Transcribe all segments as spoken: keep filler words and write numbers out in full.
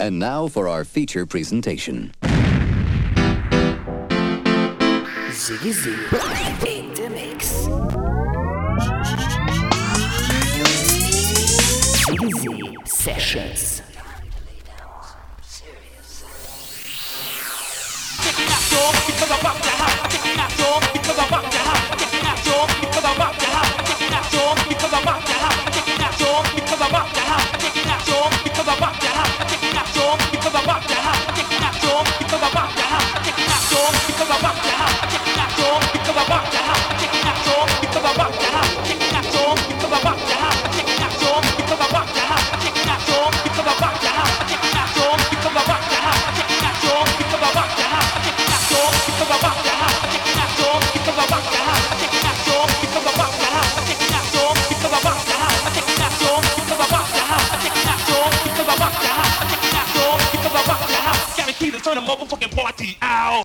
And now for our feature presentation. Ziggy Ziggy Endemics. Ziggy Ziggy Sessions. Turn a motherfucking party out.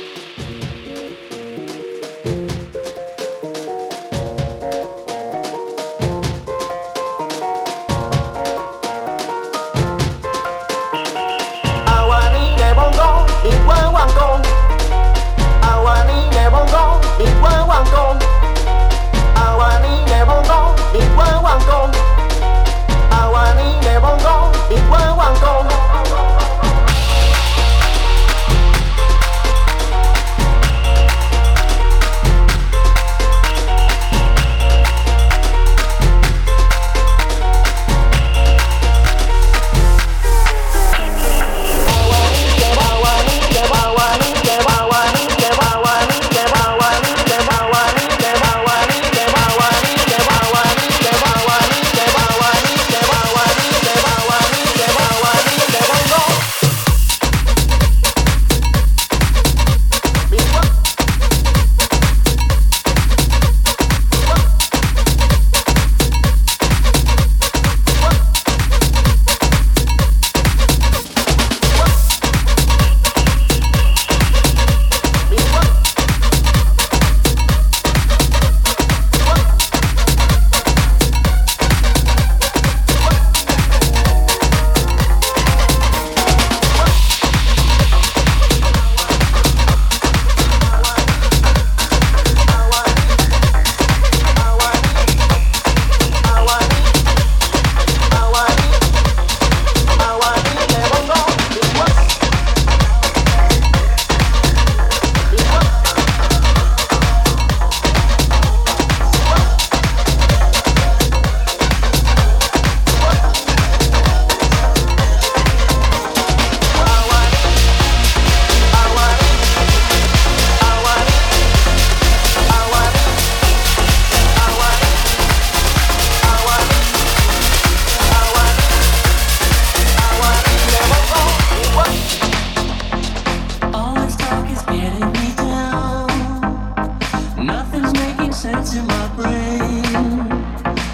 sense in my brain.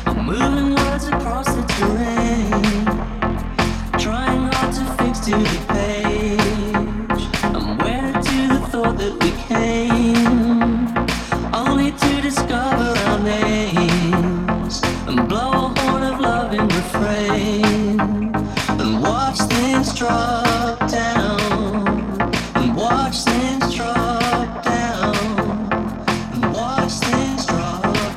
I'm moving words across the terrain, trying hard to fix to the page. I'm wedded to the thought that we came only to discover our names and blow a horn of love and refrain and watch things drop down and watch things drop down. Watch things drop.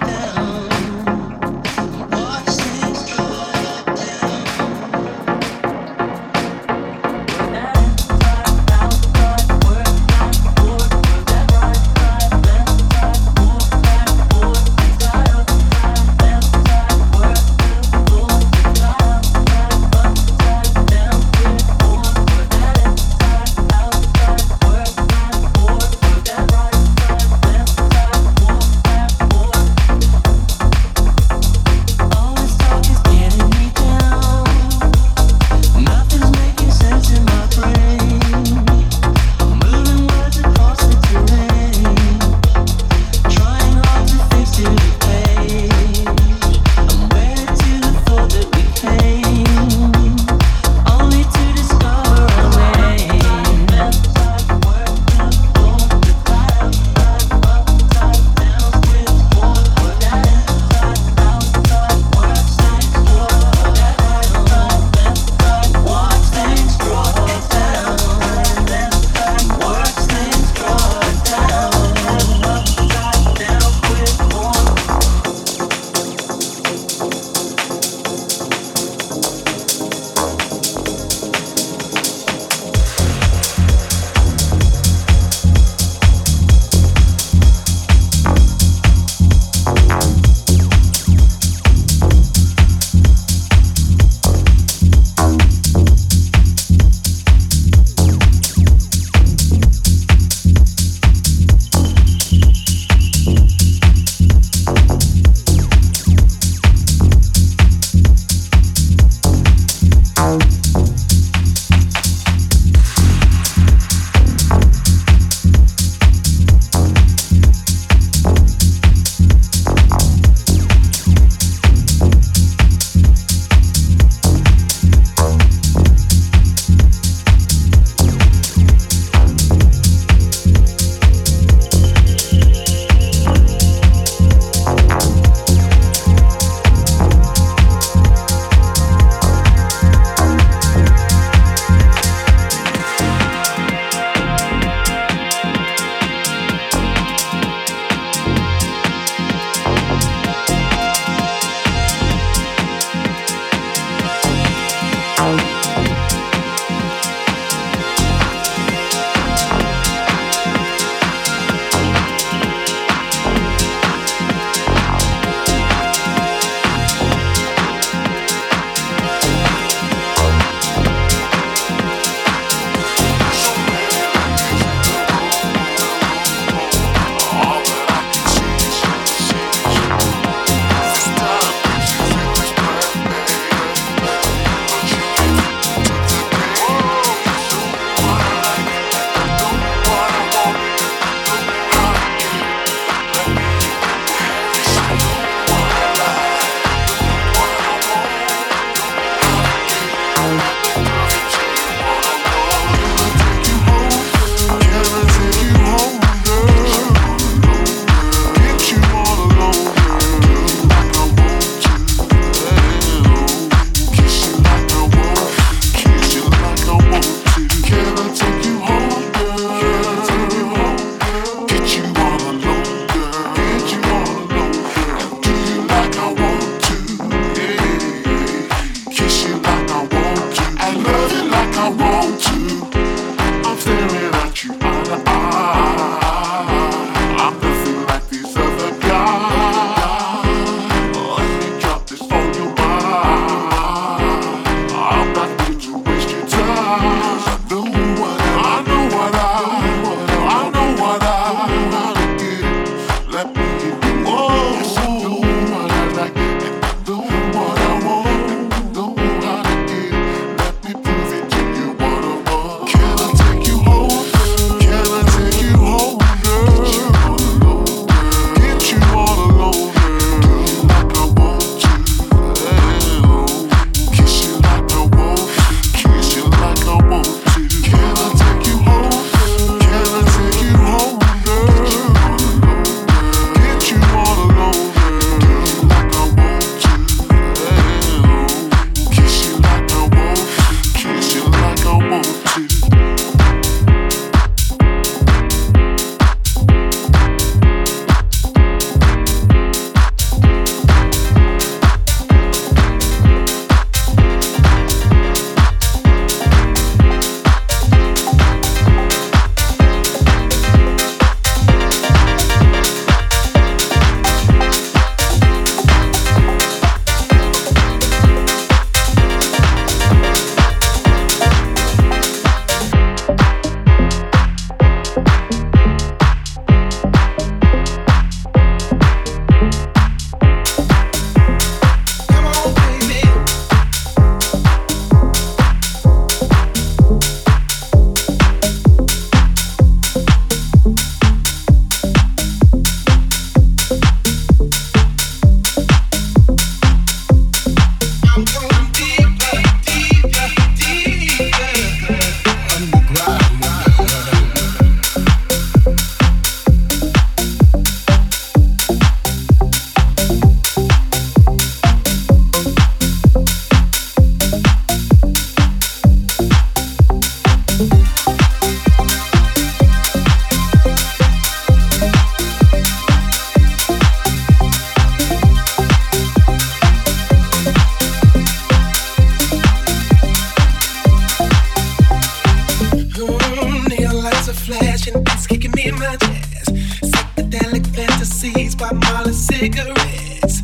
fantasies by Molly cigarettes.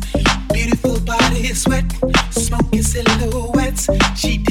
Beautiful body, sweat, smoking silhouettes. She